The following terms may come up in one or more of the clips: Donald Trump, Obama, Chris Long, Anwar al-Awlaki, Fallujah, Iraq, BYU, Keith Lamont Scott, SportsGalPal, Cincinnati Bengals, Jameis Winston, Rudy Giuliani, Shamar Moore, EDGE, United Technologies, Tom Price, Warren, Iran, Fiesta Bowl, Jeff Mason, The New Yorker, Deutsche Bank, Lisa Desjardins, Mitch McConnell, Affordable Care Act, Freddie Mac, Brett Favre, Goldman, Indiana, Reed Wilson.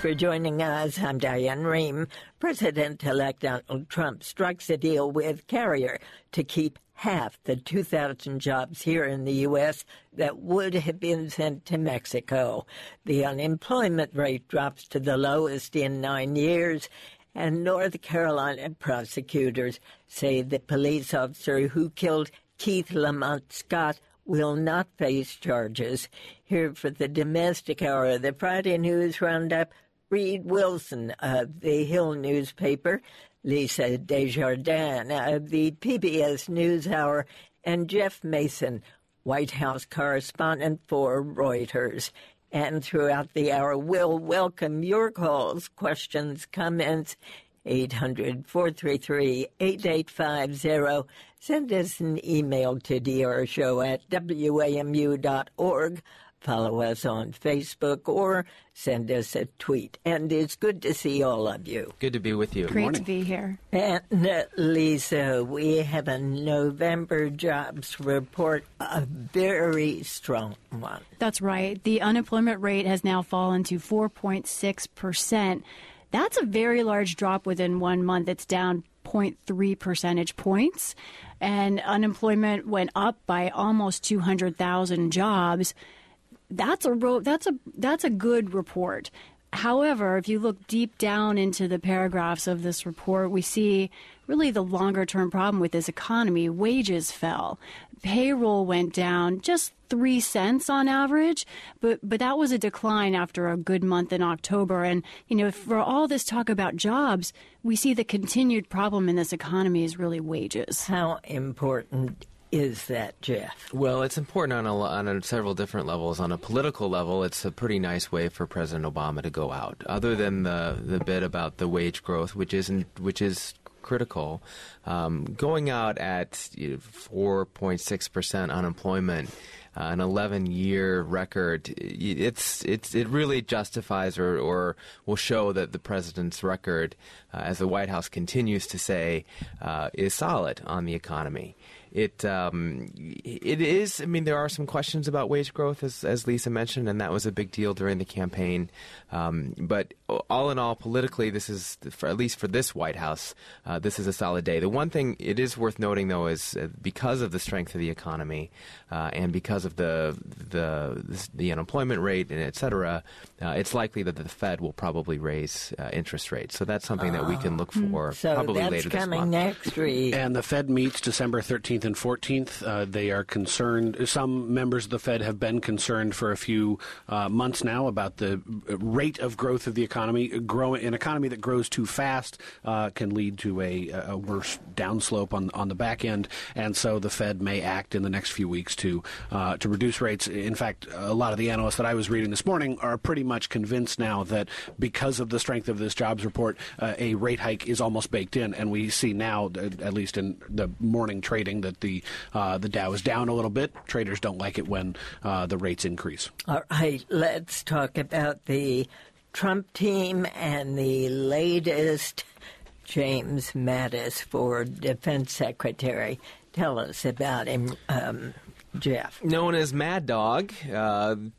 for joining us. I'm Diane Rehm. President-elect Donald Trump strikes a deal with Carrier to keep half the 2,000 jobs here in the U.S. that would have been sent to Mexico. The unemployment rate drops to the lowest in 9 years, and North Carolina prosecutors say the police officer who killed Keith Lamont Scott will not face charges. Here for the Domestic Hour, the Friday News Roundup, Reed Wilson of The Hill newspaper, Lisa Desjardins of the PBS NewsHour, and Jeff Mason, White House correspondent for Reuters. And throughout the hour, we'll welcome your calls, questions, comments, 800-433-8850. Send us an email to drshow@wamu.org. Follow us on Facebook or send us a tweet. And it's good to see all of you. Good to be with you. Great to be here. And Lisa, we have a November jobs report, a very strong one. That's right. The unemployment rate has now fallen to 4.6%. That's a very large drop within 1 month. It's down 0.3 percentage points. And unemployment went up by almost 200,000 jobs. That's a good report. However, if you look deep down into the paragraphs of this report, we see really the longer-term problem with this economy. Wages fell. Payroll went down just 3 cents on average, but that was a decline after a good month in October. And, you know, for all this talk about jobs, we see the continued problem in this economy is really wages. How important is that, Jeff? Well, it's important on several different levels. On a political level, it's a pretty nice way for President Obama to go out. Other than the bit about the wage growth, which is critical, going out at 4.6% unemployment, an 11-year record, it really justifies or will show that the president's record, as the White House continues to say, is solid on the economy. It is. I mean, there are some questions about wage growth, as Lisa mentioned, and that was a big deal during the campaign. But all in all, politically, this is, at least for this White House, this is a solid day. The one thing it is worth noting, though, is because of the strength of the economy and because of the unemployment rate and et cetera, it's likely that the Fed will probably raise interest rates. So that's something that we can look for probably later this month. So that's coming next week. And the Fed meets December 13th. And 14th, they are concerned. Some members of the Fed have been concerned for a few months now about the rate of growth of the economy. An economy that grows too fast can lead to a worse downslope on the back end, and so the Fed may act in the next few weeks to reduce rates. In fact, a lot of the analysts that I was reading this morning are pretty much convinced now that because of the strength of this jobs report, a rate hike is almost baked in, and we see now, at least in the morning trading, that the Dow is down a little bit. Traders don't like it when the rates increase. All right, let's talk about the Trump team and the latest James Mattis for Defense Secretary. Tell us about him. Jeff. Known as Mad Dog,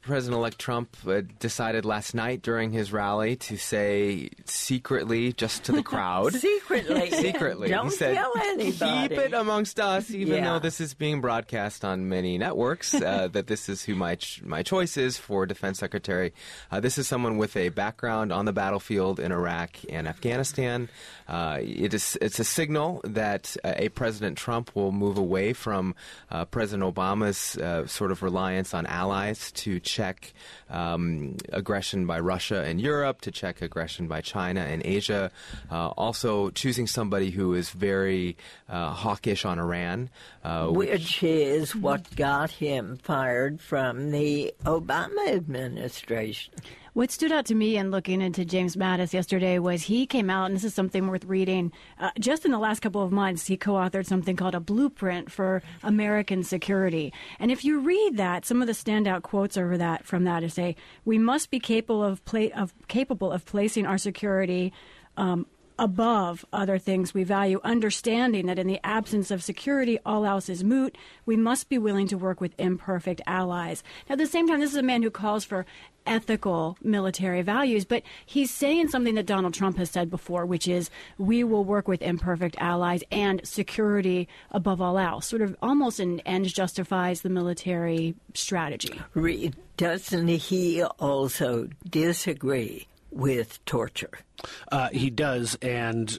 President-elect Trump decided last night during his rally to say secretly, just to the crowd. Secretly. Don't tell anybody. Keep it amongst us, even though this is being broadcast on many networks, that this is who my choice is for Defense Secretary. This is someone with a background on the battlefield in Iraq and Afghanistan. It's a signal that a President Trump will move away from President Obama. Sort of reliance on allies to check aggression by Russia and Europe, to check aggression by China and Asia. Also choosing somebody who is very hawkish on Iran. Which is what got him fired from the Obama administration. What stood out to me in looking into James Mattis yesterday was he came out, and this is something worth reading, just in the last couple of months, he co-authored something called a blueprint for American security. And if you read that, some of the standout quotes over that from that is, "We must be capable of placing our security above other things we value, understanding that in the absence of security, all else is moot. We must be willing to work with imperfect allies. Now, at the same time, this is a man who calls for ethical military values, but he's saying something that Donald Trump has said before, which is we will work with imperfect allies and security above all else, sort of almost an ends justifies the military strategy. Doesn't he also disagree with torture? He does, and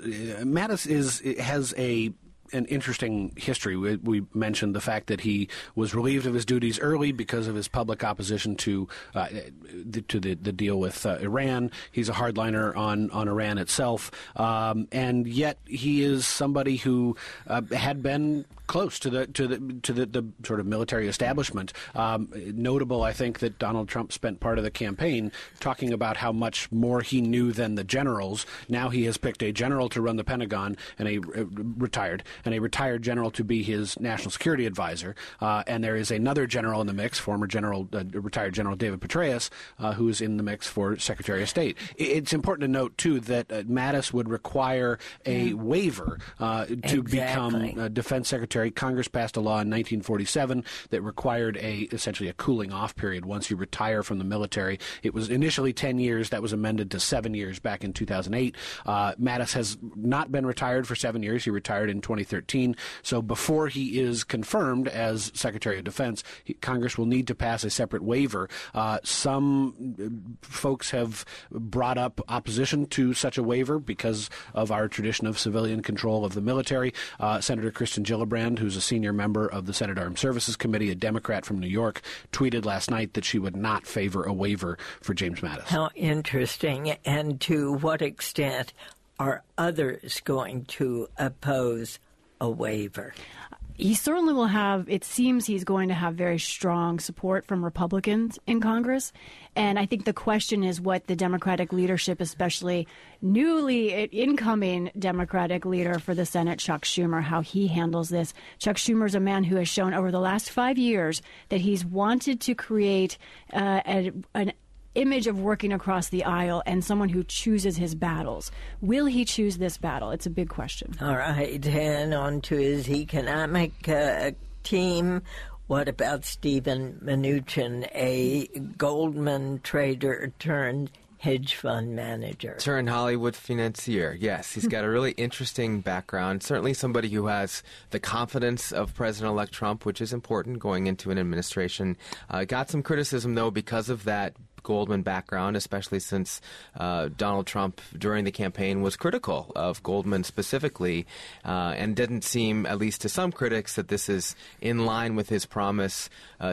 Mattis has an interesting history. We mentioned the fact that he was relieved of his duties early because of his public opposition to the deal with Iran. He's a hardliner on Iran itself, and yet he is somebody who had been close to the sort of military establishment. Notable, I think, that Donald Trump spent part of the campaign talking about how much more he knew than the generals. Now he has picked a general to run the Pentagon and a retired general to be his national security advisor. And there is another general in the mix, retired General David Petraeus, who is in the mix for Secretary of State. It's important to note, too, that Mattis would require a waiver to become defense secretary. Congress passed a law in 1947 that required essentially a cooling-off period once you retire from the military. It was initially 10 years. That was amended to 7 years back in 2008. Mattis has not been retired for 7 years. He retired in 2013. So before he is confirmed as Secretary of Defense, Congress will need to pass a separate waiver. Some folks have brought up opposition to such a waiver because of our tradition of civilian control of the military. Senator Kirsten Gillibrand, who's a senior member of the Senate Armed Services Committee, a Democrat from New York, tweeted last night that she would not favor a waiver for James Mattis. How interesting. And to what extent are others going to oppose a waiver? He certainly will have, it seems he's going to have very strong support from Republicans in Congress. And I think the question is what the Democratic leadership, especially newly incoming Democratic leader for the Senate, Chuck Schumer, how he handles this. Chuck Schumer is a man who has shown over the last 5 years that he's wanted to create an image of working across the aisle and someone who chooses his battles. Will he choose this battle? It's a big question. All right. And on to his economic team. What about Stephen Mnuchin, a Goldman trader turned hedge fund manager? Turned Hollywood financier, yes. He's got a really interesting background. Certainly somebody who has the confidence of President-elect Trump, which is important going into an administration. Got some criticism, though, because of that Goldman background, especially since Donald Trump during the campaign was critical of Goldman specifically and didn't seem, at least to some critics, that this is in line with his promise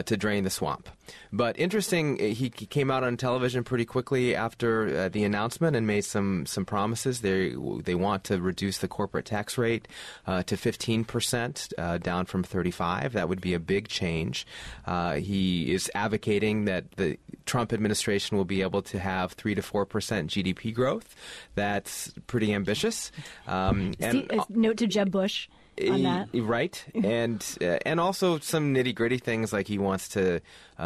to drain the swamp. But interesting, he came out on television pretty quickly after the announcement and made some promises. They want to reduce the corporate tax rate to 15%, down from 35%. That would be a big change. He is advocating that the Trump administration will be able to have 3 to 4% GDP growth. That's pretty ambitious. Note to Jeb Bush. On that. Right. And also some nitty gritty things like he wants to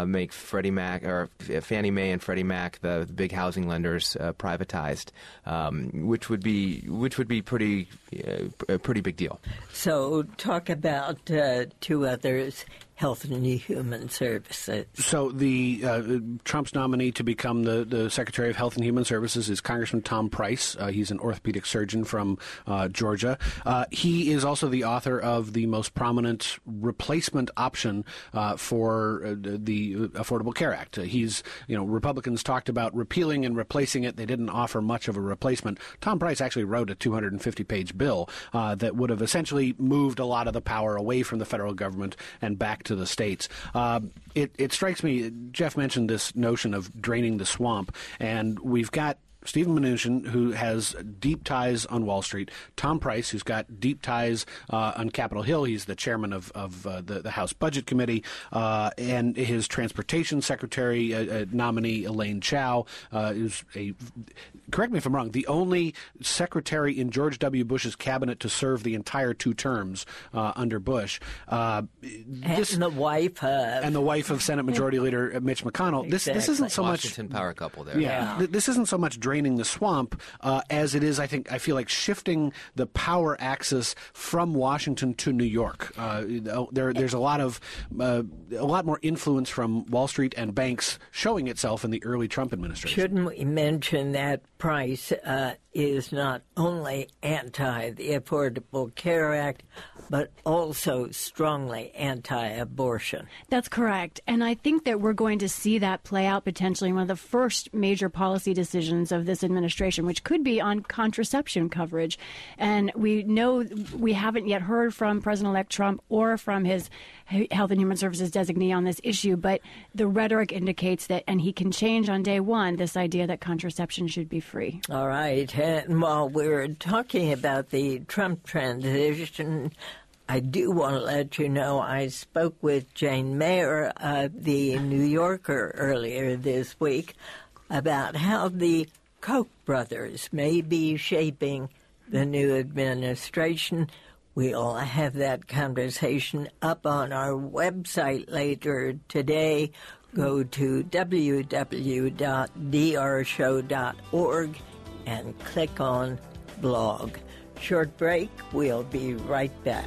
make Fannie Mae and Freddie Mac, the big housing lenders, privatized, which would be a pretty big deal. So talk about two others. Health and Human Services. So the Trump's nominee to become the Secretary of Health and Human Services is Congressman Tom Price. He's an orthopedic surgeon from Georgia. He is also the author of the most prominent replacement option for the Affordable Care Act. Republicans talked about repealing and replacing it. They didn't offer much of a replacement. Tom Price actually wrote a 250-page bill that would have essentially moved a lot of the power away from the federal government and back to the states. It strikes me, Jeff mentioned this notion of draining the swamp, and we've got Stephen Mnuchin, who has deep ties on Wall Street, Tom Price, who's got deep ties on Capitol Hill. He's the chairman of the House Budget Committee, and his transportation secretary nominee, Elaine Chao, is correct me if I'm wrong, the only secretary in George W. Bush's cabinet to serve the entire two terms under Bush. And the wife of Senate Majority Leader Mitch McConnell. Exactly. This isn't so much Washington power couple there. Yeah. This isn't so much draining draining the swamp as it is, I feel like shifting the power axis from Washington to New York. There's a lot more influence from Wall Street and banks showing itself in the early Trump administration. Shouldn't we mention that Price is not only anti the Affordable Care Act, but also strongly anti-abortion? That's correct. And I think that we're going to see that play out potentially in one of the first major policy decisions of this administration, which could be on contraception coverage. And we know we haven't yet heard from President-elect Trump or from his Health and Human Services designee on this issue, but the rhetoric indicates that, and he can change on day one, this idea that contraception should be free. All right. And while we're talking about the Trump transition, I do want to let you know I spoke with Jane Mayer of The New Yorker earlier this week about how the Koch brothers may be shaping the new administration. We'll have that conversation up on our website later today. Go to www.drshow.org and click on blog. Short break. We'll be right back.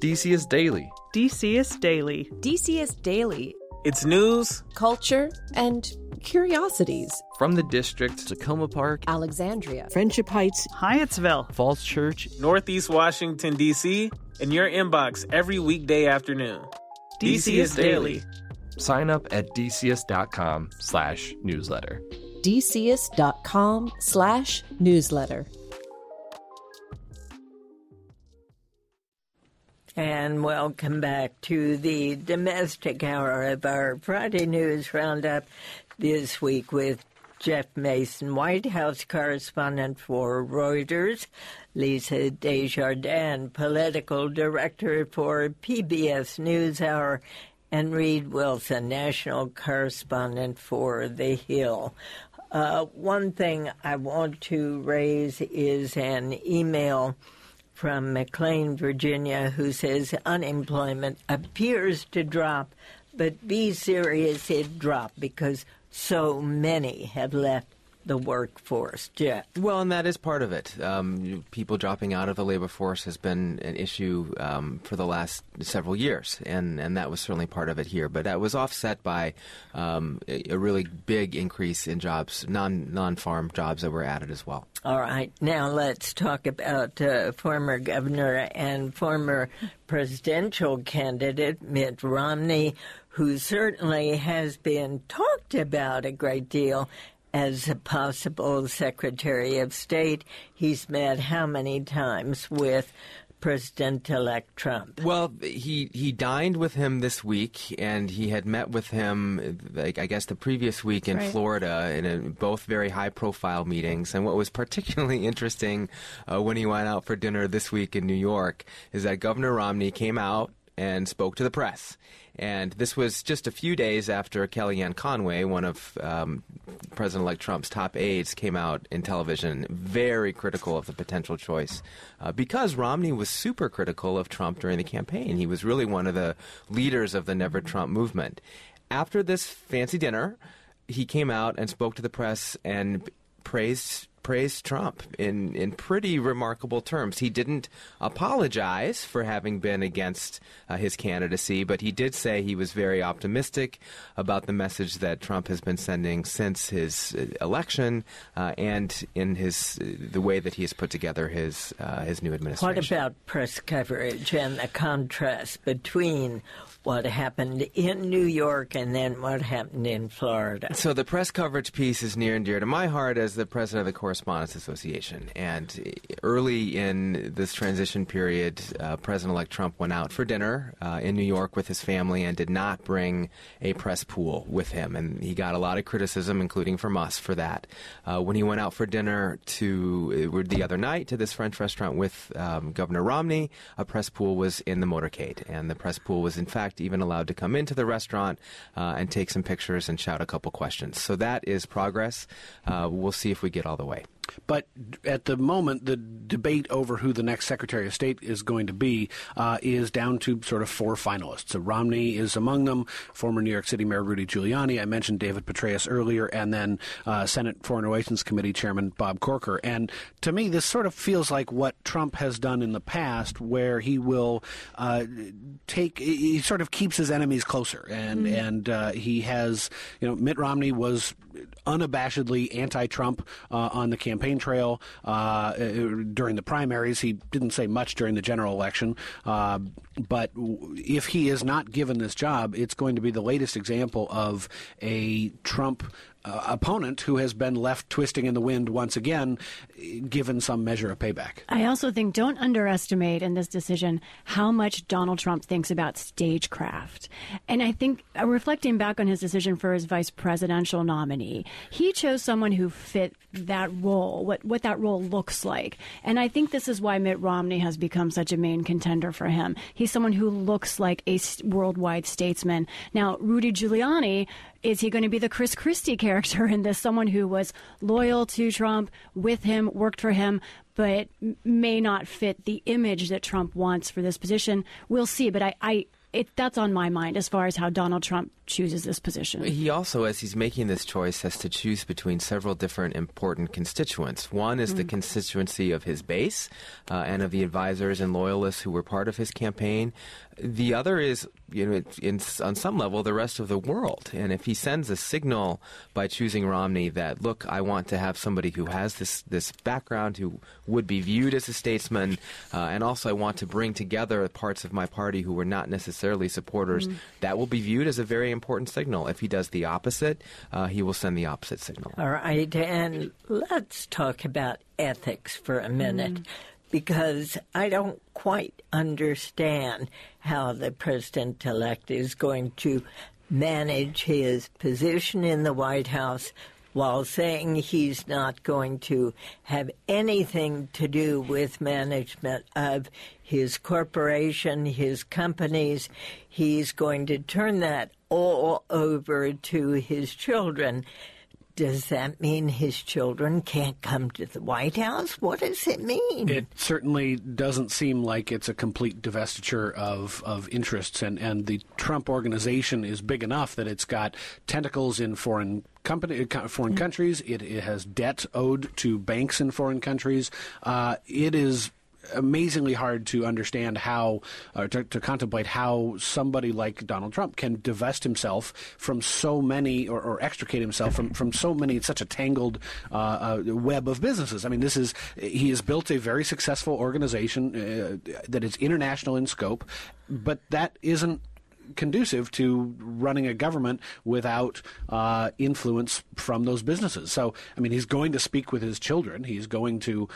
DCS Daily. DCS Daily. DCS Daily. It's news, culture, and curiosities. From the district, Tacoma Park, Alexandria, Friendship Heights, Hyattsville, Falls Church, Northeast Washington, D.C., in your inbox every weekday afternoon. DCS Daily. Sign up at DCS.com/newsletter. DCS.com/newsletter. And welcome back to the domestic hour of our Friday News Roundup this week with Jeff Mason, White House correspondent for Reuters, Lisa Desjardins, political director for PBS NewsHour, and Reed Wilson, national correspondent for The Hill. One thing I want to raise is an email from McLean, Virginia, who says unemployment appears to drop, but be serious, it dropped because so many have left the workforce. Jeff. Well, and that is part of it. People dropping out of the labor force has been an issue for the last several years, and that was certainly part of it here. But that was offset by a really big increase in jobs, non-farm jobs that were added as well. All right. Now let's talk about former governor and former presidential candidate Mitt Romney, who certainly has been talked about a great deal as a possible Secretary of State. He's met how many times with President-elect Trump? Well, he dined with him this week, and he had met with him, I guess, the previous week in Florida in both very high-profile meetings. And what was particularly interesting when he went out for dinner this week in New York is that Governor Romney came out and spoke to the press. And this was just a few days after Kellyanne Conway, one of President-elect Trump's top aides, came out in television very critical of the potential choice because Romney was super critical of Trump during the campaign. He was really one of the leaders of the Never Trump movement. After this fancy dinner, he came out and spoke to the press and praised Trump in pretty remarkable terms. He didn't apologize for having been against his candidacy, but he did say he was very optimistic about the message that Trump has been sending since his election and in his the way that he has put together his new administration. What about press coverage and the contrast between what happened in New York and then what happened in Florida? So the press coverage piece is near and dear to my heart as the president of the Correspondents Correspondents Association. And early in this transition period, President-elect Trump went out for dinner in New York with his family and did not bring a press pool with him. And he got a lot of criticism, including from us, for that. When he went out for dinner the other night to this French restaurant with Governor Romney, a press pool was in the motorcade. And the press pool was, in fact, even allowed to come into the restaurant and take some pictures and shout a couple questions. So that is progress. We'll see if we get all the way. But at the moment, the debate over who the next Secretary of State is going to be is down to sort of four finalists. So Romney is among them, former New York City Mayor Rudy Giuliani. I mentioned David Petraeus earlier, and then Senate Foreign Relations Committee Chairman Bob Corker. And to me, this sort of feels like what Trump has done in the past, where he will he sort of keeps his enemies closer. And, he has, Mitt Romney was unabashedly anti-Trump on the campaign trail during the primaries. He didn't say much during the general election. But if he is not given this job, it's going to be the latest example of a Trump opponent who has been left twisting in the wind once again, given some measure of payback. I also think don't underestimate in this decision how much Donald Trump thinks about stagecraft. And I think reflecting back on his decision for his vice presidential nominee, he chose someone who fit that role, what that role looks like. And I think this is why Mitt Romney has become such a main contender for him. He's someone who looks like a worldwide statesman. Now, Rudy Giuliani, is he going to be the Chris Christie character in this? Someone who was loyal to Trump, with him, worked for him, but may not fit the image that Trump wants for this position. We'll see. But that's on my mind as far as how Donald Trump chooses this position. He also, as he's making this choice, has to choose between several different important constituents. One is the constituency of his base and of the advisors and loyalists who were part of his campaign. The other is, on some level, the rest of the world. And if he sends a signal by choosing Romney that, look, I want to have somebody who has this background, who would be viewed as a statesman, and also I want to bring together parts of my party who were not necessarily supporters, that will be viewed as a very important signal. If he does the opposite, he will send the opposite signal. All right, and let's talk about ethics for a minute, because I don't quite understand how the president-elect is going to manage his position in the White House while saying he's not going to have anything to do with management of his corporation, his companies. He's going to turn that all over to his children. Does that mean his children can't come to the White House? What does it mean? It certainly doesn't seem like it's a complete divestiture of interests. And the Trump organization is big enough that it's got tentacles in foreign countries. It has debt owed to banks in foreign countries. It is amazingly hard to understand how, or to contemplate how somebody like Donald Trump can divest himself from so many, or extricate himself from so many, it's such a tangled web of businesses. I mean, he has built a very successful organization that is international in scope, but that isn't conducive to running a government without influence from those businesses. So, I mean, he's going to speak with his children. He's going to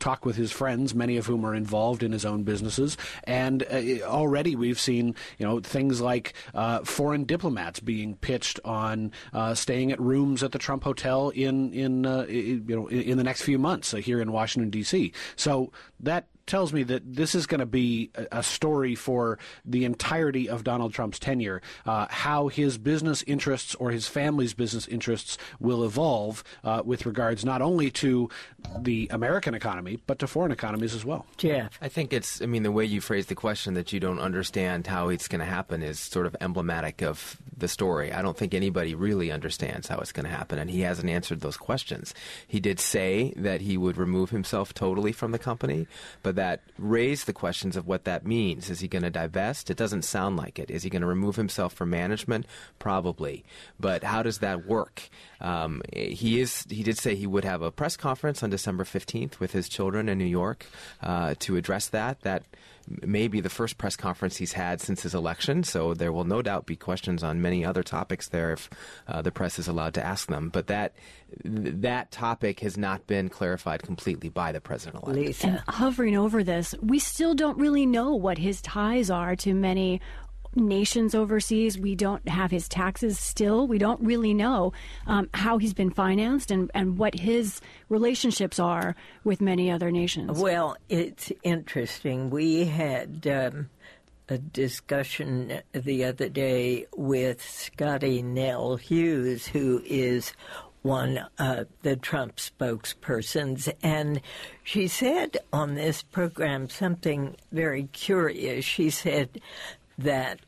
talk with his friends, many of whom are involved in his own businesses. And already we've seen, things like foreign diplomats being pitched on staying at rooms at the Trump Hotel in the next few months here in Washington, D.C. So that tells me that this is going to be a story for the entirety of Donald Trump's tenure, how his business interests or his family's business interests will evolve with regards not only to the American economy, but to foreign economies as well. Jeff. I think the way you phrased the question that you don't understand how it's going to happen is sort of emblematic of the story. I don't think anybody really understands how it's going to happen, and he hasn't answered those questions. He did say that he would remove himself totally from the company, but that raised the questions of what that means. Is he going to divest? It doesn't sound like it. Is he going to remove himself from management? Probably. But how does that work? He did say he would have a press conference on December 15th with his children in New York to address that. That maybe the first press conference he's had since his election. So there will no doubt be questions on many other topics there if the press is allowed to ask them. But that topic has not been clarified completely by the president-elect. Lisa. And hovering over this, we still don't really know what his ties are to many nations overseas. We don't have his taxes still. We don't really know how he's been financed and what his relationships are with many other nations. Well, it's interesting. We had a discussion the other day with Scotty Nell Hughes, who is one of the Trump spokespersons, and she said on this program something very curious. She said that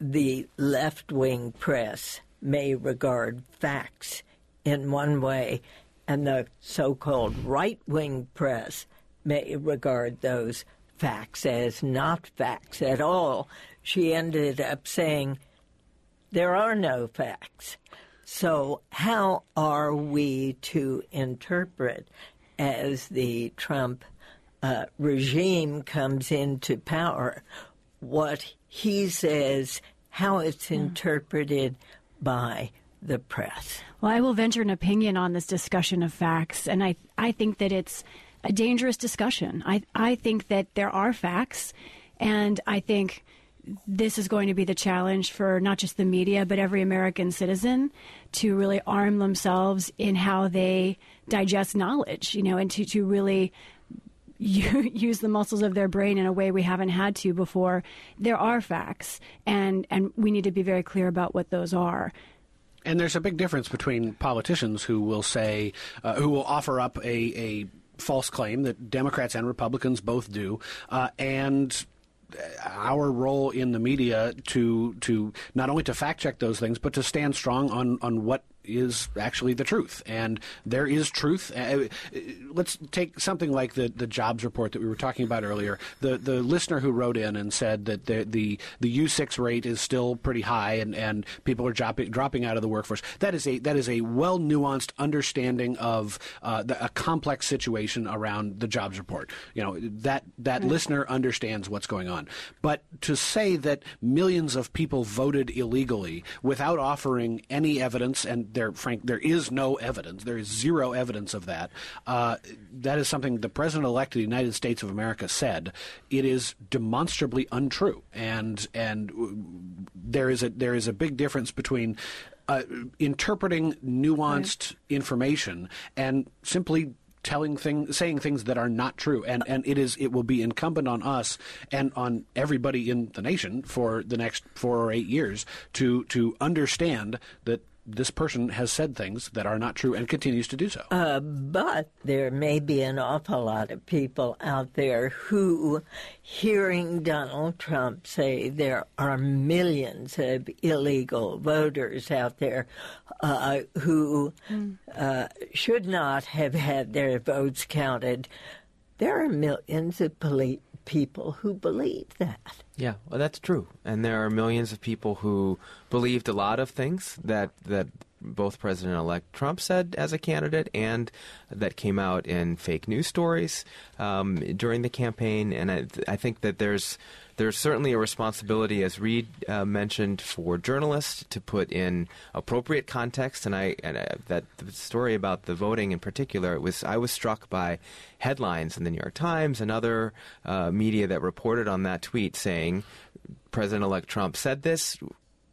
the left-wing press may regard facts in one way, and the so-called right-wing press may regard those facts as not facts at all. She ended up saying, there are no facts. So how are we to interpret as the Trump regime comes into power what he says, how it's interpreted by the press? Well, I will venture an opinion on this discussion of facts, and I think that it's a dangerous discussion. I think that there are facts, and I think this is going to be the challenge for not just the media, but every American citizen to really arm themselves in how they digest knowledge, you know, and to really use the muscles of their brain in a way we haven't had to before. There are facts, and we need to be very clear about what those are. And there's a big difference between politicians who will say, who will offer up a false claim that Democrats and Republicans both do, and our role in the media to not only to fact check those things, but to stand strong on what is actually the truth. And there is truth. Let's take something like the jobs report that we were talking about earlier. The listener who wrote in and said that the U6 rate is still pretty high and people are dropping out of the workforce. That is a well nuanced understanding of a complex situation around the jobs report. You know, that right. Listener understands what's going on. But to say that millions of people voted illegally without offering any evidence, and there is no evidence. There is zero evidence of that. That is something the president-elect of the United States of America said. It is demonstrably untrue, and there is a big difference between interpreting nuanced information and simply saying things that are not true, and it will be incumbent on us and on everybody in the nation for the next 4 or 8 years to understand that this person has said things that are not true and continues to do so. But there may be an awful lot of people out there who, hearing Donald Trump say there are millions of illegal voters out there who should not have had their votes counted, there are millions of people who believe that. Yeah, well, that's true. And there are millions of people who believed a lot of things that both President-elect Trump said as a candidate and that came out in fake news stories during the campaign. And I think that there's certainly a responsibility, as Reed mentioned, for journalists to put in appropriate context. And that the story about the voting in particular, I was struck by headlines in the New York Times and other media that reported on that tweet saying President-elect Trump said this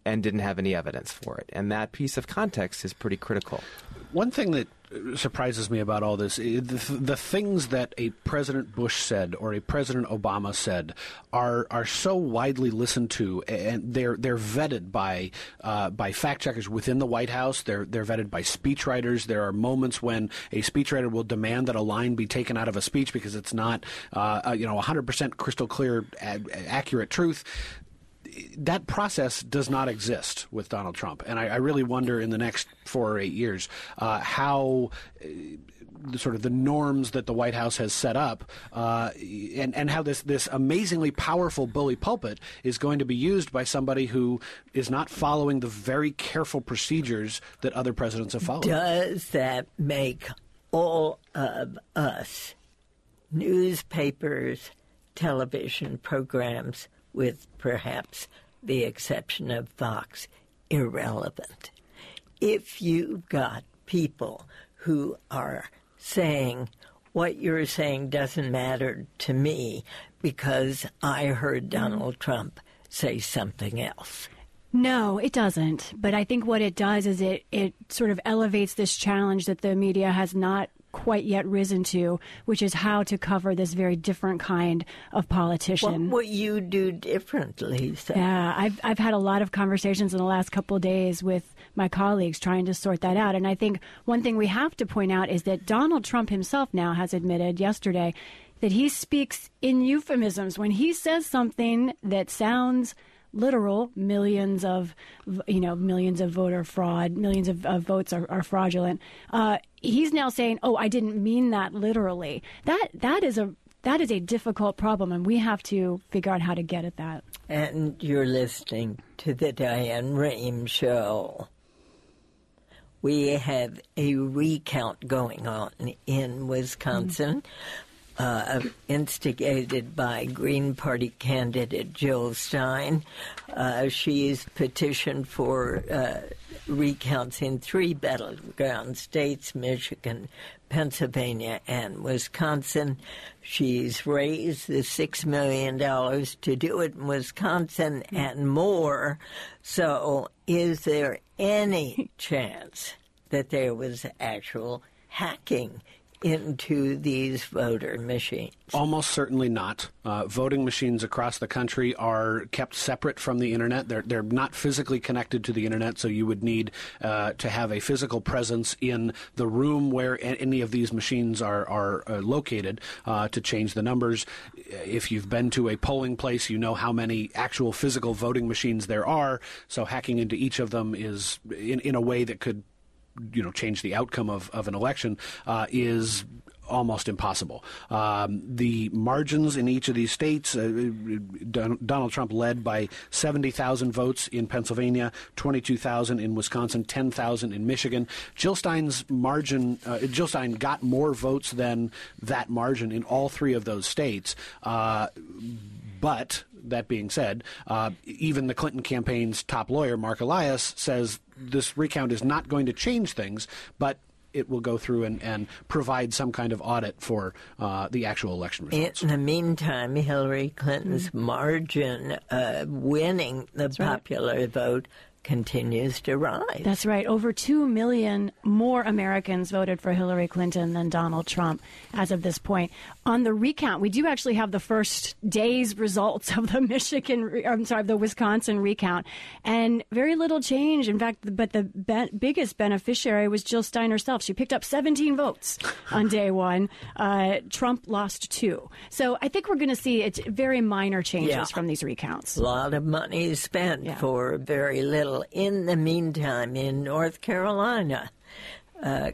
and didn't have any evidence for it. And that piece of context is pretty critical. One thing that surprises me about all this, the things that a President Bush said or a President Obama said are so widely listened to, and they're vetted by fact checkers within the White House. They're vetted by speechwriters. There are moments when a speechwriter will demand that a line be taken out of a speech because it's not 100% crystal clear accurate truth. That process does not exist with Donald Trump. And I really wonder in the next 4 or 8 years how sort of the norms that the White House has set up and how this amazingly powerful bully pulpit is going to be used by somebody who is not following the very careful procedures that other presidents have followed. Does that make all of us, newspapers, television programs, with perhaps the exception of Fox, irrelevant. If you've got people who are saying, what you're saying doesn't matter to me because I heard Donald Trump say something else. No, it doesn't. But I think what it does is it sort of elevates this challenge that the media has not quite yet risen to, which is how to cover this very different kind of politician. What will you do differently? So? Yeah, I've had a lot of conversations in the last couple of days with my colleagues trying to sort that out. And I think one thing we have to point out is that Donald Trump himself now has admitted yesterday that he speaks in euphemisms. When he says something that sounds literal, millions of voter fraud, millions of votes are fraudulent. He's now saying, "Oh, I didn't mean that literally." That is a difficult problem, and we have to figure out how to get at that. And you're listening to the Diane Rehm Show. We have a recount going on in Wisconsin. Mm-hmm. Instigated by Green Party candidate Jill Stein. She's petitioned for recounts in 3 battleground states, Michigan, Pennsylvania, and Wisconsin. She's raised the $6 million to do it in Wisconsin and more. So is there any chance that there was actual hacking into these voter machines? Almost certainly not. Voting machines across the country are kept separate from the internet. They're not physically connected to the internet, so you would need to have a physical presence in the room where any of these machines are located to change the numbers. If you've been to a polling place, you know how many actual physical voting machines there are, so hacking into each of them is in a way that could change the outcome of an election is almost impossible. The margins in each of these states, Donald Trump led by 70,000 votes in Pennsylvania, 22,000 in Wisconsin, 10,000 in Michigan. Jill Stein's margin, Jill Stein got more votes than that margin in all 3 of those states. But that being said, even the Clinton campaign's top lawyer, Mark Elias, says this recount is not going to change things, but it will go through and provide some kind of audit for the actual election results. In the meantime, Hillary Clinton's margin winning the popular vote continues to rise. That's right. Over 2 million more Americans voted for Hillary Clinton than Donald Trump as of this point. On the recount, we do actually have the first day's results of the Wisconsin recount, and very little change. In fact, but the biggest beneficiary was Jill Stein herself. She picked up 17 votes on day one. Trump lost 2. So I think we're going to see it's very minor changes from these recounts. A lot of money spent for very little. In the meantime, in North Carolina,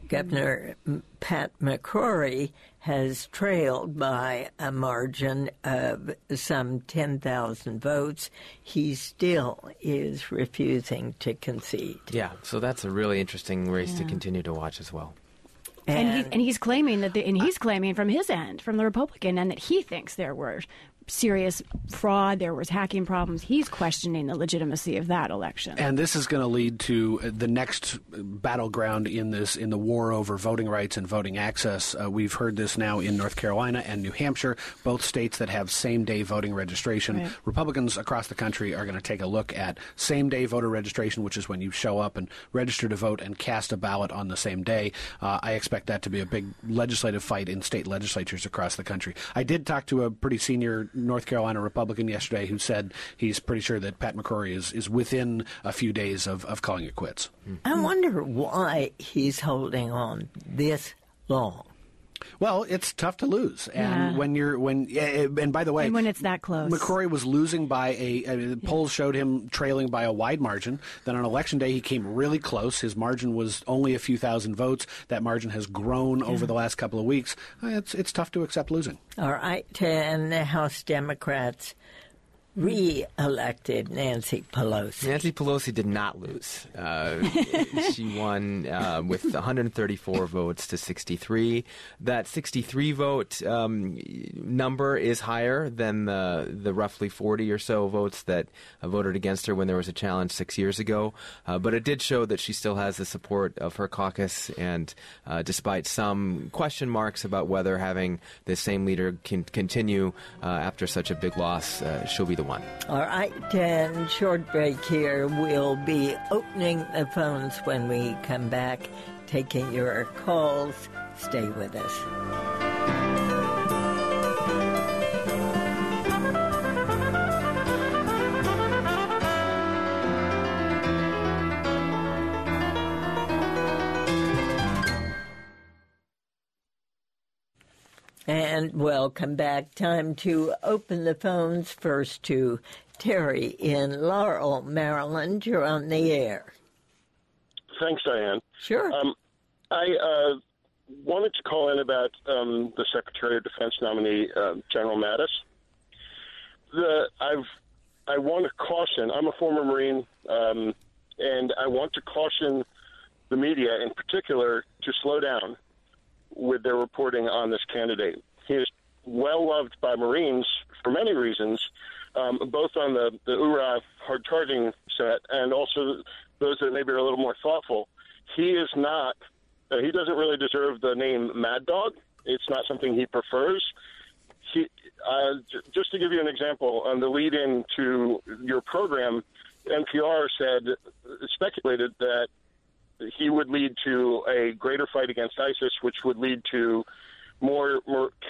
Governor Pat McCrory has trailed by a margin of some 10,000 votes. He still is refusing to concede. Yeah, so that's a really interesting race to continue to watch as well. And he's claiming from his end, from the Republican end, that he thinks there were serious fraud, there was hacking problems. He's questioning the legitimacy of that election. And this is going to lead to the next battleground in the war over voting rights and voting access. We've heard this now in North Carolina and New Hampshire, both states that have same-day voting registration. Right. Republicans across the country are going to take a look at same-day voter registration, which is when you show up and register to vote and cast a ballot on the same day. I expect that to be a big legislative fight in state legislatures across the country. I did talk to a pretty senior North Carolina Republican yesterday who said he's pretty sure that Pat McCrory is within a few days of calling it quits. I wonder why he's holding on this long. Well, it's tough to lose, and when it's that close, McCrory was losing by the polls showed him trailing by a wide margin. Then on election day, he came really close. His margin was only a few thousand votes. That margin has grown over the last couple of weeks. It's tough to accept losing. All right, and the House Democrats re-elected Nancy Pelosi. Nancy Pelosi did not lose. She won with 134 votes to 63. That 63 vote number is higher than the roughly 40 or so votes that voted against her when there was a challenge 6 years ago. But it did show that she still has the support of her caucus, and despite some question marks about whether having the same leader can continue after such a big loss, she'll be the one. All right, Dan, short break here. We'll be opening the phones when we come back, taking your calls. Stay with us. And welcome back. Time to open the phones, first to Terry in Laurel, Maryland. You're on the air. Thanks, Diane. Sure. I wanted to call in about the Secretary of Defense nominee, General Mattis. I want to caution. I'm a former Marine, and I want to caution the media in particular to slow down with their reporting on this candidate. He is well-loved by Marines for many reasons, both on the URA hard-charging set and also those that maybe are a little more thoughtful. He is not, he doesn't really deserve the name Mad Dog. It's not something he prefers. Just to give you an example, on the lead-in to your program, NPR speculated that he would lead to a greater fight against ISIS, which would lead to more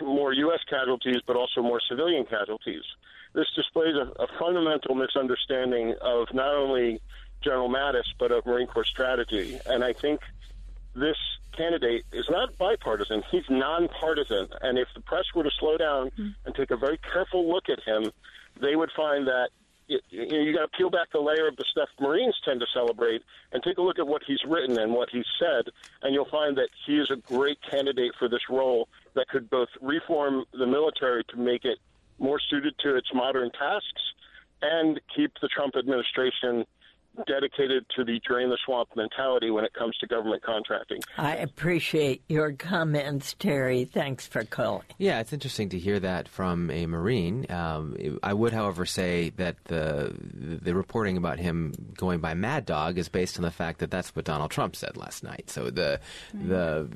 U.S. casualties, but also more civilian casualties. This displays a fundamental misunderstanding of not only General Mattis, but of Marine Corps strategy. And I think this candidate is not bipartisan. He's nonpartisan. And if the press were to slow down and take a very careful look at him, they would find that you got to peel back the layer of the stuff Marines tend to celebrate and take a look at what he's written and what he's said, and you'll find that he is a great candidate for this role that could both reform the military to make it more suited to its modern tasks and keep the Trump administration dedicated to the drain-the-swamp mentality when it comes to government contracting. I appreciate your comments, Terry. Thanks for calling. Yeah, it's interesting to hear that from a Marine. I would, however, say that the reporting about him going by Mad Dog is based on the fact that that's what Donald Trump said last night. So the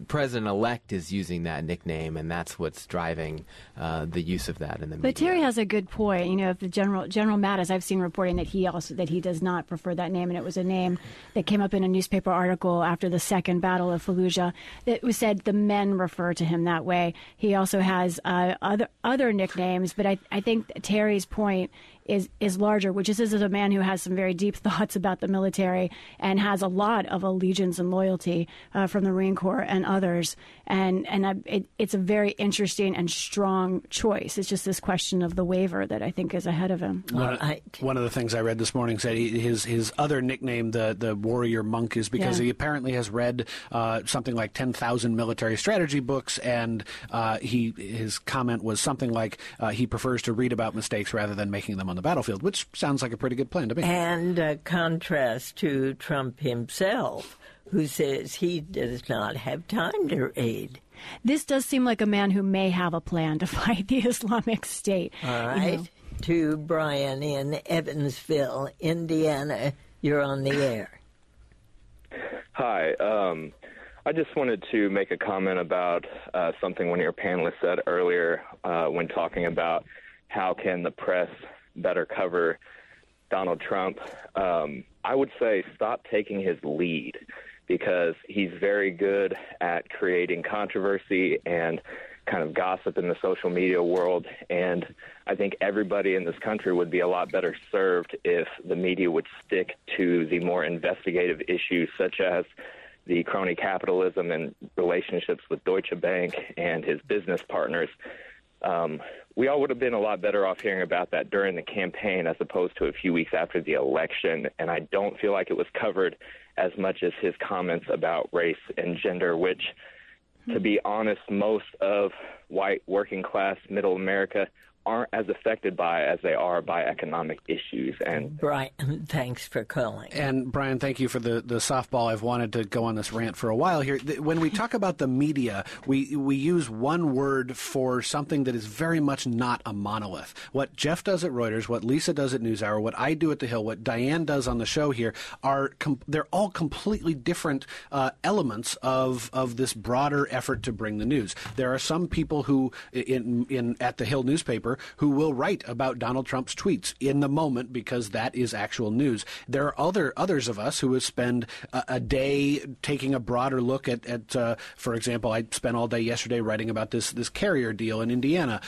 president-elect is using that nickname, and that's what's driving the use of that in the media. But Terry has a good point. You know, if the General Mattis, I've seen reporting that he does not prefer that name, and it was a name that came up in a newspaper article after the Second Battle of Fallujah. It was said the men refer to him that way. He also has other nicknames, but I think Terry's point is larger, which is a man who has some very deep thoughts about the military and has a lot of allegiance and loyalty from the Marine Corps and others. And it's a very interesting and strong choice. It's just this question of the waiver that I think is ahead of him. One of the things I read this morning said his other nickname, the warrior monk, is because he apparently has read something like 10,000 military strategy books, and his comment was something like he prefers to read about mistakes rather than making them on the battlefield, which sounds like a pretty good plan to me. And a contrast to Trump himself, who says he does not have time to read. This does seem like a man who may have a plan to fight the Islamic State. All right. You know. To Brian in Evansville, Indiana, you're on the air. Hi. I just wanted to make a comment about something one of your panelists said earlier when talking about how can the press better cover Donald Trump. I would say stop taking his lead, because he's very good at creating controversy and kind of gossip in the social media world. And I think everybody in this country would be a lot better served if the media would stick to the more investigative issues, such as the crony capitalism and relationships with Deutsche Bank and his business partners. We all would have been a lot better off hearing about that during the campaign as opposed to a few weeks after the election, and I don't feel like it was covered as much as his comments about race and gender, which, to be honest, most of white working class middle America aren't as affected by as they are by economic issues. And Brian, thanks for calling. And Brian, thank you for the softball. I've wanted to go on this rant for a while here. When we talk about the media, we use one word for something that is very much not a monolith. What Jeff does at Reuters, what Lisa does at NewsHour, what I do at The Hill, what Diane does on the show here, they're all completely different elements of this broader effort to bring the news. There are some people who at The Hill newspaper who will write about Donald Trump's tweets in the moment because that is actual news. There are others of us who will spend a day taking a broader look at for example, I spent all day yesterday writing about this Carrier deal in Indiana.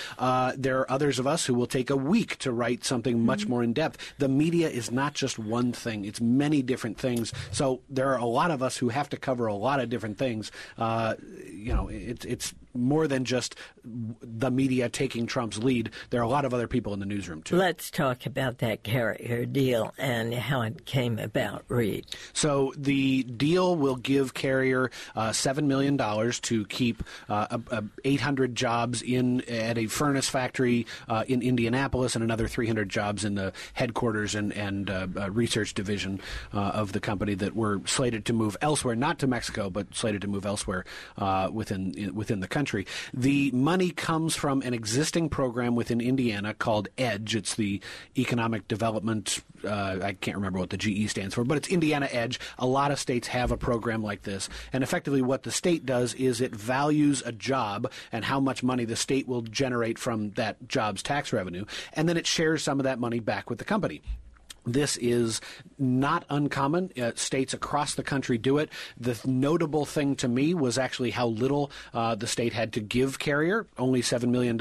There are others of us who will take a week to write something much more in depth. The media is not just one thing. It's many different things. So there are a lot of us who have to cover a lot of different things. It's more than just the media taking Trump's lead. There are a lot of other people in the newsroom, too. Let's talk about that Carrier deal and how it came about, Reed. So the deal will give Carrier $7 million to keep 800 jobs at a furnace factory in Indianapolis and another 300 jobs in the headquarters and research division of the company that were slated to move elsewhere, not to Mexico, but slated to move elsewhere within the country. The money comes from an existing program within Indiana called EDGE. It's the Economic Development, I can't remember what the GE stands for, but it's Indiana EDGE. A lot of states have a program like this. And effectively what the state does is it values a job and how much money the state will generate from that job's tax revenue. And then it shares some of that money back with the company. This is not uncommon. States across the country do it. The notable thing to me was actually how little the state had to give Carrier, only $7 million.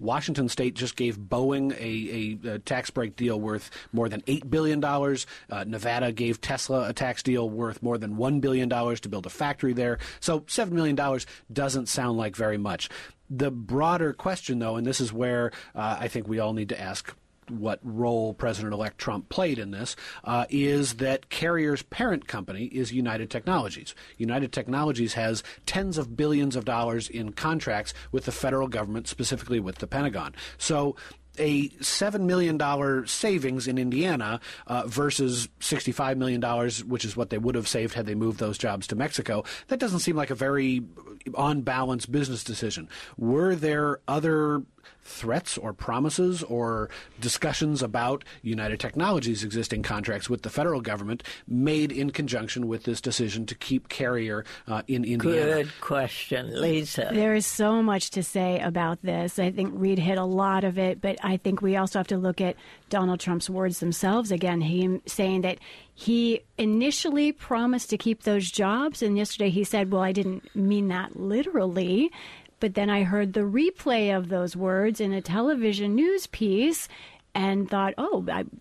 Washington State just gave Boeing a tax break deal worth more than $8 billion. Nevada gave Tesla a tax deal worth more than $1 billion to build a factory there. So $7 million doesn't sound like very much. The broader question, though, and this is where I think we all need to ask what role President-elect Trump played in this, is that Carrier's parent company is United Technologies. United Technologies has tens of billions of dollars in contracts with the federal government, specifically with the Pentagon. So a $7 million savings in Indiana versus $65 million, which is what they would have saved had they moved those jobs to Mexico, that doesn't seem like a very on-balance business decision. Were there other threats or promises or discussions about United Technologies' existing contracts with the federal government made in conjunction with this decision to keep Carrier in Indiana? Good question, Lisa. There is so much to say about this. I think Reed hit a lot of it, but I think we also have to look at Donald Trump's words themselves. Again, him saying that he initially promised to keep those jobs, and yesterday he said, well, I didn't mean that literally. But then I heard the replay of those words in a television news piece and thought,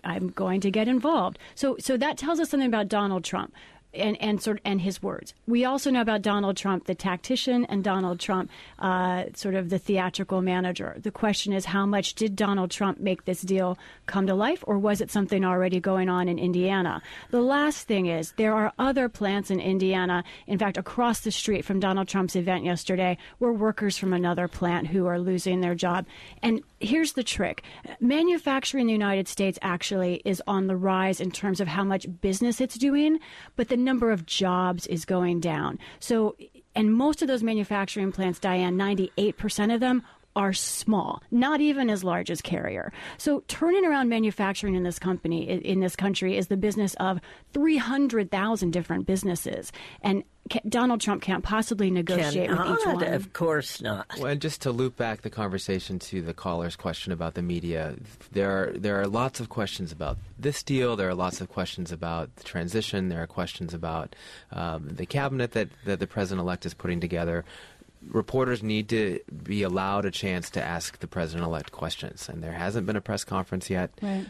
I'm going to get involved. So that tells us something about Donald Trump and his words. We also know about Donald Trump, the tactician, and Donald Trump, sort of the theatrical manager. The question is, how much did Donald Trump make this deal come to life, or was it something already going on in Indiana? The last thing is, there are other plants in Indiana, in fact, across the street from Donald Trump's event yesterday, were workers from another plant who are losing their job. And here's the trick. Manufacturing in the United States actually is on the rise in terms of how much business it's doing, but the number of jobs is going down. So, and most of those manufacturing plants, Diane, 98% of them are small, not even as large as Carrier. So turning around manufacturing in this country is the business of 300,000 different businesses. And Donald Trump can't possibly negotiate with each one. Of course not. Well, and just to loop back the conversation to the caller's question about the media, there are lots of questions about this deal. There are lots of questions about the transition. There are questions about the cabinet that the president-elect is putting together. Reporters need to be allowed a chance to ask the president-elect questions, and there hasn't been a press conference yet. Right.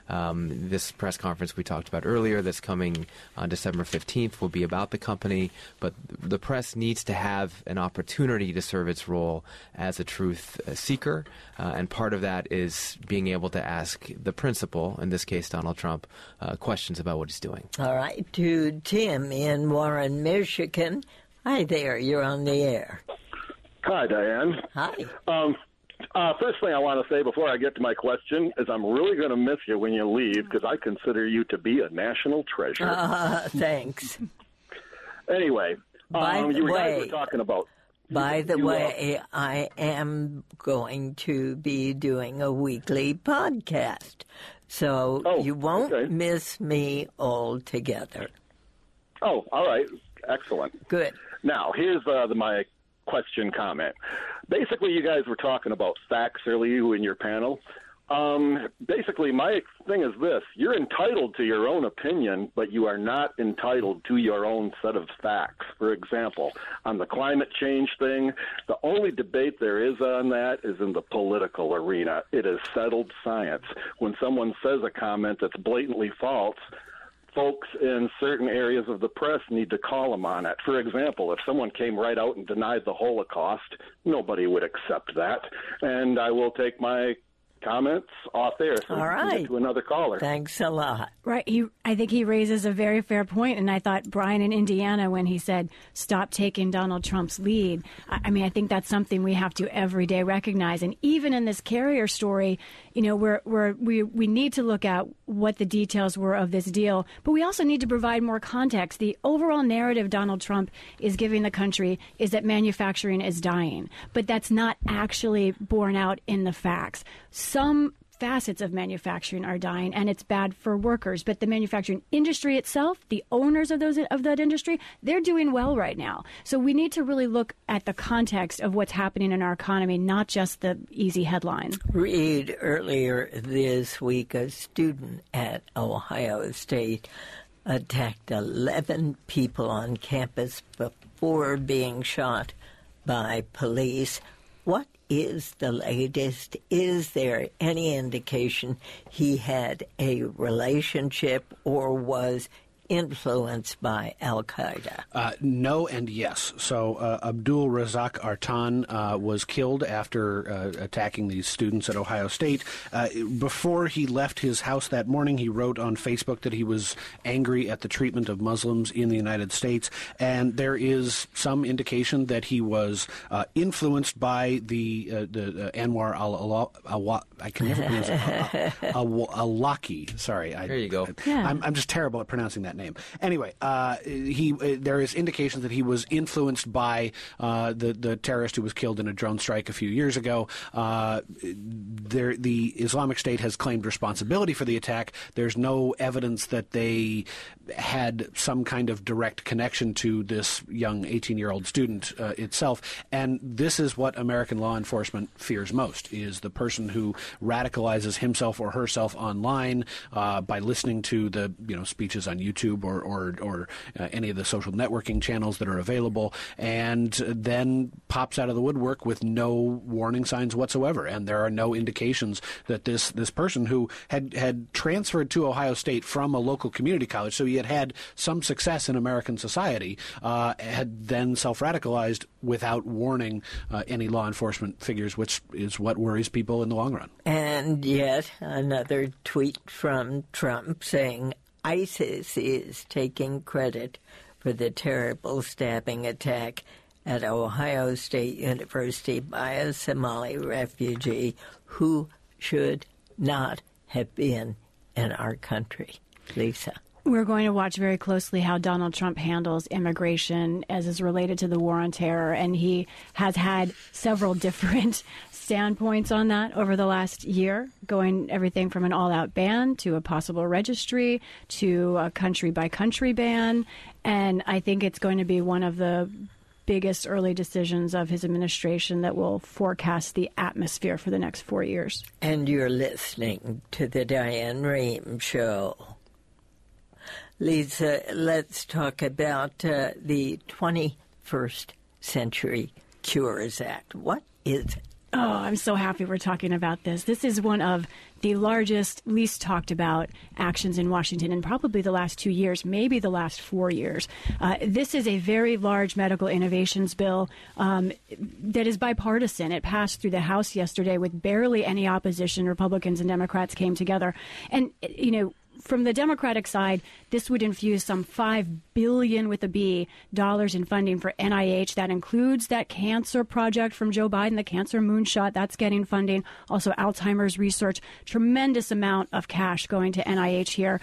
This press conference we talked about earlier that's coming on December 15th will be about the company, but the press needs to have an opportunity to serve its role as a truth seeker, and part of that is being able to ask the principal, in this case Donald Trump, questions about what he's doing. All right, to Tim in Warren, Michigan. Hi there, you're on the air. Hi, Diane. Hi. First thing I want to say before I get to my question is I'm really going to miss you when you leave because I consider you to be a national treasure. Thanks. Anyway, you guys were talking about. By the way, I am going to be doing a weekly podcast, so you won't miss me altogether. Oh, all right. Excellent. Good. Now, here's my question comment. Basically, you guys were talking about facts earlier, you in your panel. Basically, my thing is this. You're entitled to your own opinion, but you are not entitled to your own set of facts. For example, on the climate change thing, the only debate there is on that is in the political arena. It is settled science. When someone says a comment that's blatantly false, folks in certain areas of the press need to call them on it. For example, if someone came right out and denied the Holocaust, nobody would accept that. And I will take my comments off there. So we can get to another caller. Thanks a lot. Right. I think he raises a very fair point. And I thought Brian in Indiana, when he said, stop taking Donald Trump's lead. I mean, I think that's something we have to every day recognize. And even in this Carrier story, you know, we need to look at what the details were of this deal. But we also need to provide more context. The overall narrative Donald Trump is giving the country is that manufacturing is dying. But that's not actually borne out in the facts. Some facets of manufacturing are dying, and it's bad for workers. But the manufacturing industry itself, the owners of that industry, they're doing well right now. So we need to really look at the context of what's happening in our economy, not just the easy headline. Read earlier this week, a student at Ohio State attacked 11 people on campus before being shot by police. What is the latest? Is there any indication he had a relationship or was influenced by Al-Qaeda? No and yes. So Abdul Razak Artan was killed after attacking these students at Ohio State. Before he left his house that morning, he wrote on Facebook that he was angry at the treatment of Muslims in the United States. And there is some indication that he was influenced by the Anwar al-Awlaki. I can never pronounce it. Awlaki. Sorry. There you go. I'm just terrible at pronouncing that name. Anyway, there is indications that he was influenced by the terrorist who was killed in a drone strike a few years ago. The Islamic State has claimed responsibility for the attack. There's no evidence that they had some kind of direct connection to this young 18-year-old student itself. And this is what American law enforcement fears most, is the person who radicalizes himself or herself online by listening to the speeches on YouTube or any of the social networking channels that are available, and then pops out of the woodwork with no warning signs whatsoever. And there are no indications that this person who had transferred to Ohio State from a local community college, so he had some success in American society, had then self-radicalized without warning any law enforcement figures, which is what worries people in the long run. And yet another tweet from Trump saying, ISIS is taking credit for the terrible stabbing attack at Ohio State University by a Somali refugee who should not have been in our country. Lisa. We're going to watch very closely how Donald Trump handles immigration as is related to the war on terror. And he has had several different standpoints on that over the last year, going everything from an all-out ban to a possible registry to a country-by-country ban. And I think it's going to be one of the biggest early decisions of his administration that will forecast the atmosphere for the next 4 years. And you're listening to the Diane Rehm Show. Lisa, let's talk about the 21st Century Cures Act. What is it? Oh, I'm so happy we're talking about this. This is one of the largest, least talked about actions in Washington in probably the last 2 years, maybe the last 4 years. This is a very large medical innovations bill that is bipartisan. It passed through the House yesterday with barely any opposition. Republicans and Democrats came together. And, from the Democratic side, this would infuse some $5 billion with a B dollars in funding for NIH. That includes that cancer project from Joe Biden, the cancer moonshot. That's getting funding. Also, Alzheimer's research. Tremendous amount of cash going to NIH here.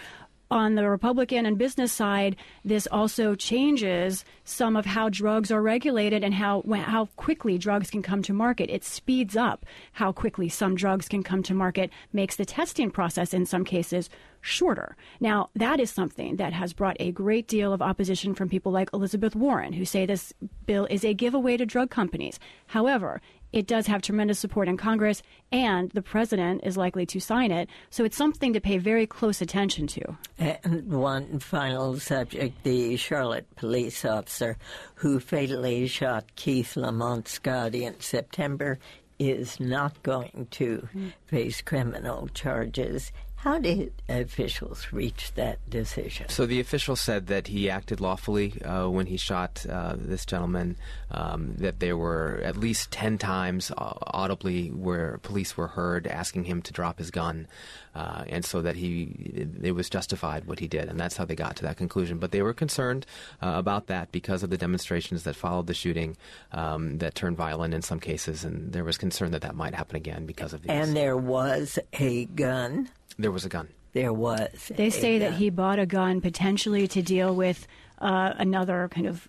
On the Republican and business side, this also changes some of how drugs are regulated and how quickly drugs can come to market. It speeds up how quickly some drugs can come to market, makes the testing process in some cases shorter. Now, that is something that has brought a great deal of opposition from people like Elizabeth Warren, who say this bill is a giveaway to drug companies. However, it does have tremendous support in Congress, and the president is likely to sign it. So it's something to pay very close attention to. And one final subject, the Charlotte police officer who fatally shot Keith Lamont Scott in September is not going to face criminal charges. How did officials reach that decision? So the official said that he acted lawfully when he shot this gentleman, that there were at least 10 times audibly where police were heard asking him to drop his gun, and so that it was justified what he did, and that's how they got to that conclusion. But they were concerned about that because of the demonstrations that followed the shooting that turned violent in some cases, and there was concern that that might happen again because of these. And there was a gun. There was a gun. There was. They say that he bought a gun potentially to deal with another kind of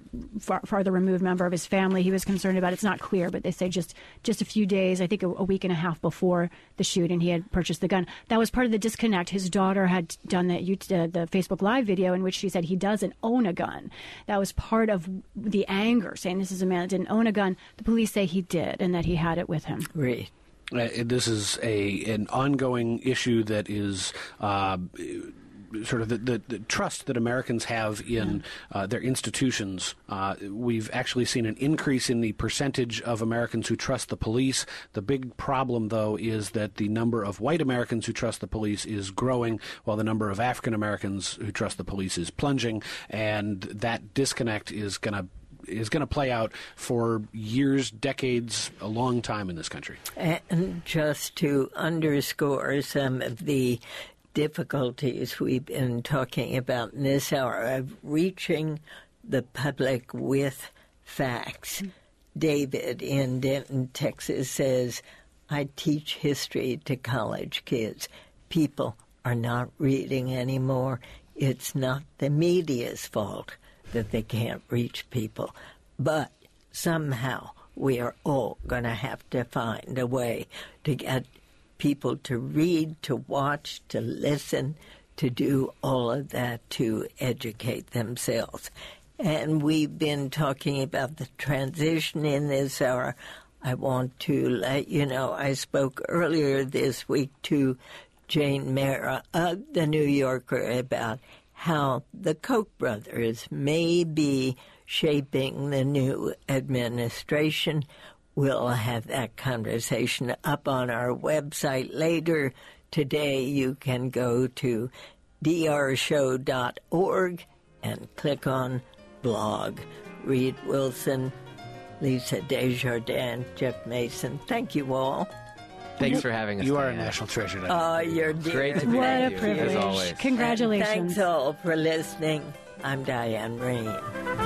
farther removed member of his family he was concerned about. It's not clear, but they say just a few days, I think a week and a half before the shooting, he had purchased the gun. That was part of the disconnect. His daughter had done the Facebook Live video in which she said he doesn't own a gun. That was part of the anger, saying this is a man that didn't own a gun. The police say he did and that he had it with him. Right. This is an ongoing issue that is sort of the trust that Americans have in their institutions. We've actually seen an increase in the percentage of Americans who trust the police. The big problem, though, is that the number of white Americans who trust the police is growing, while the number of African Americans who trust the police is plunging, and that disconnect is going to play out for years, decades, a long time in this country. And just to underscore some of the difficulties we've been talking about in this hour of reaching the public with facts, David in Denton, Texas says, I teach history to college kids. People are not reading anymore. It's not the media's fault that they can't reach people. But somehow we are all going to have to find a way to get people to read, to watch, to listen, to do all of that, to educate themselves. And we've been talking about the transition in this hour. I want to let you know, I spoke earlier this week to Jane Mayer of The New Yorker about how the Koch brothers may be shaping the new administration. We'll have that conversation up on our website later today. You can go to drshow.org and click on blog. Reed Wilson, Lisa Desjardins, Jeff Mason, thank you all. Thanks for having us. You are a national treasure. Oh, you're dear. Great to be with you, as always. Congratulations. And thanks all for listening. I'm Diane Rehm.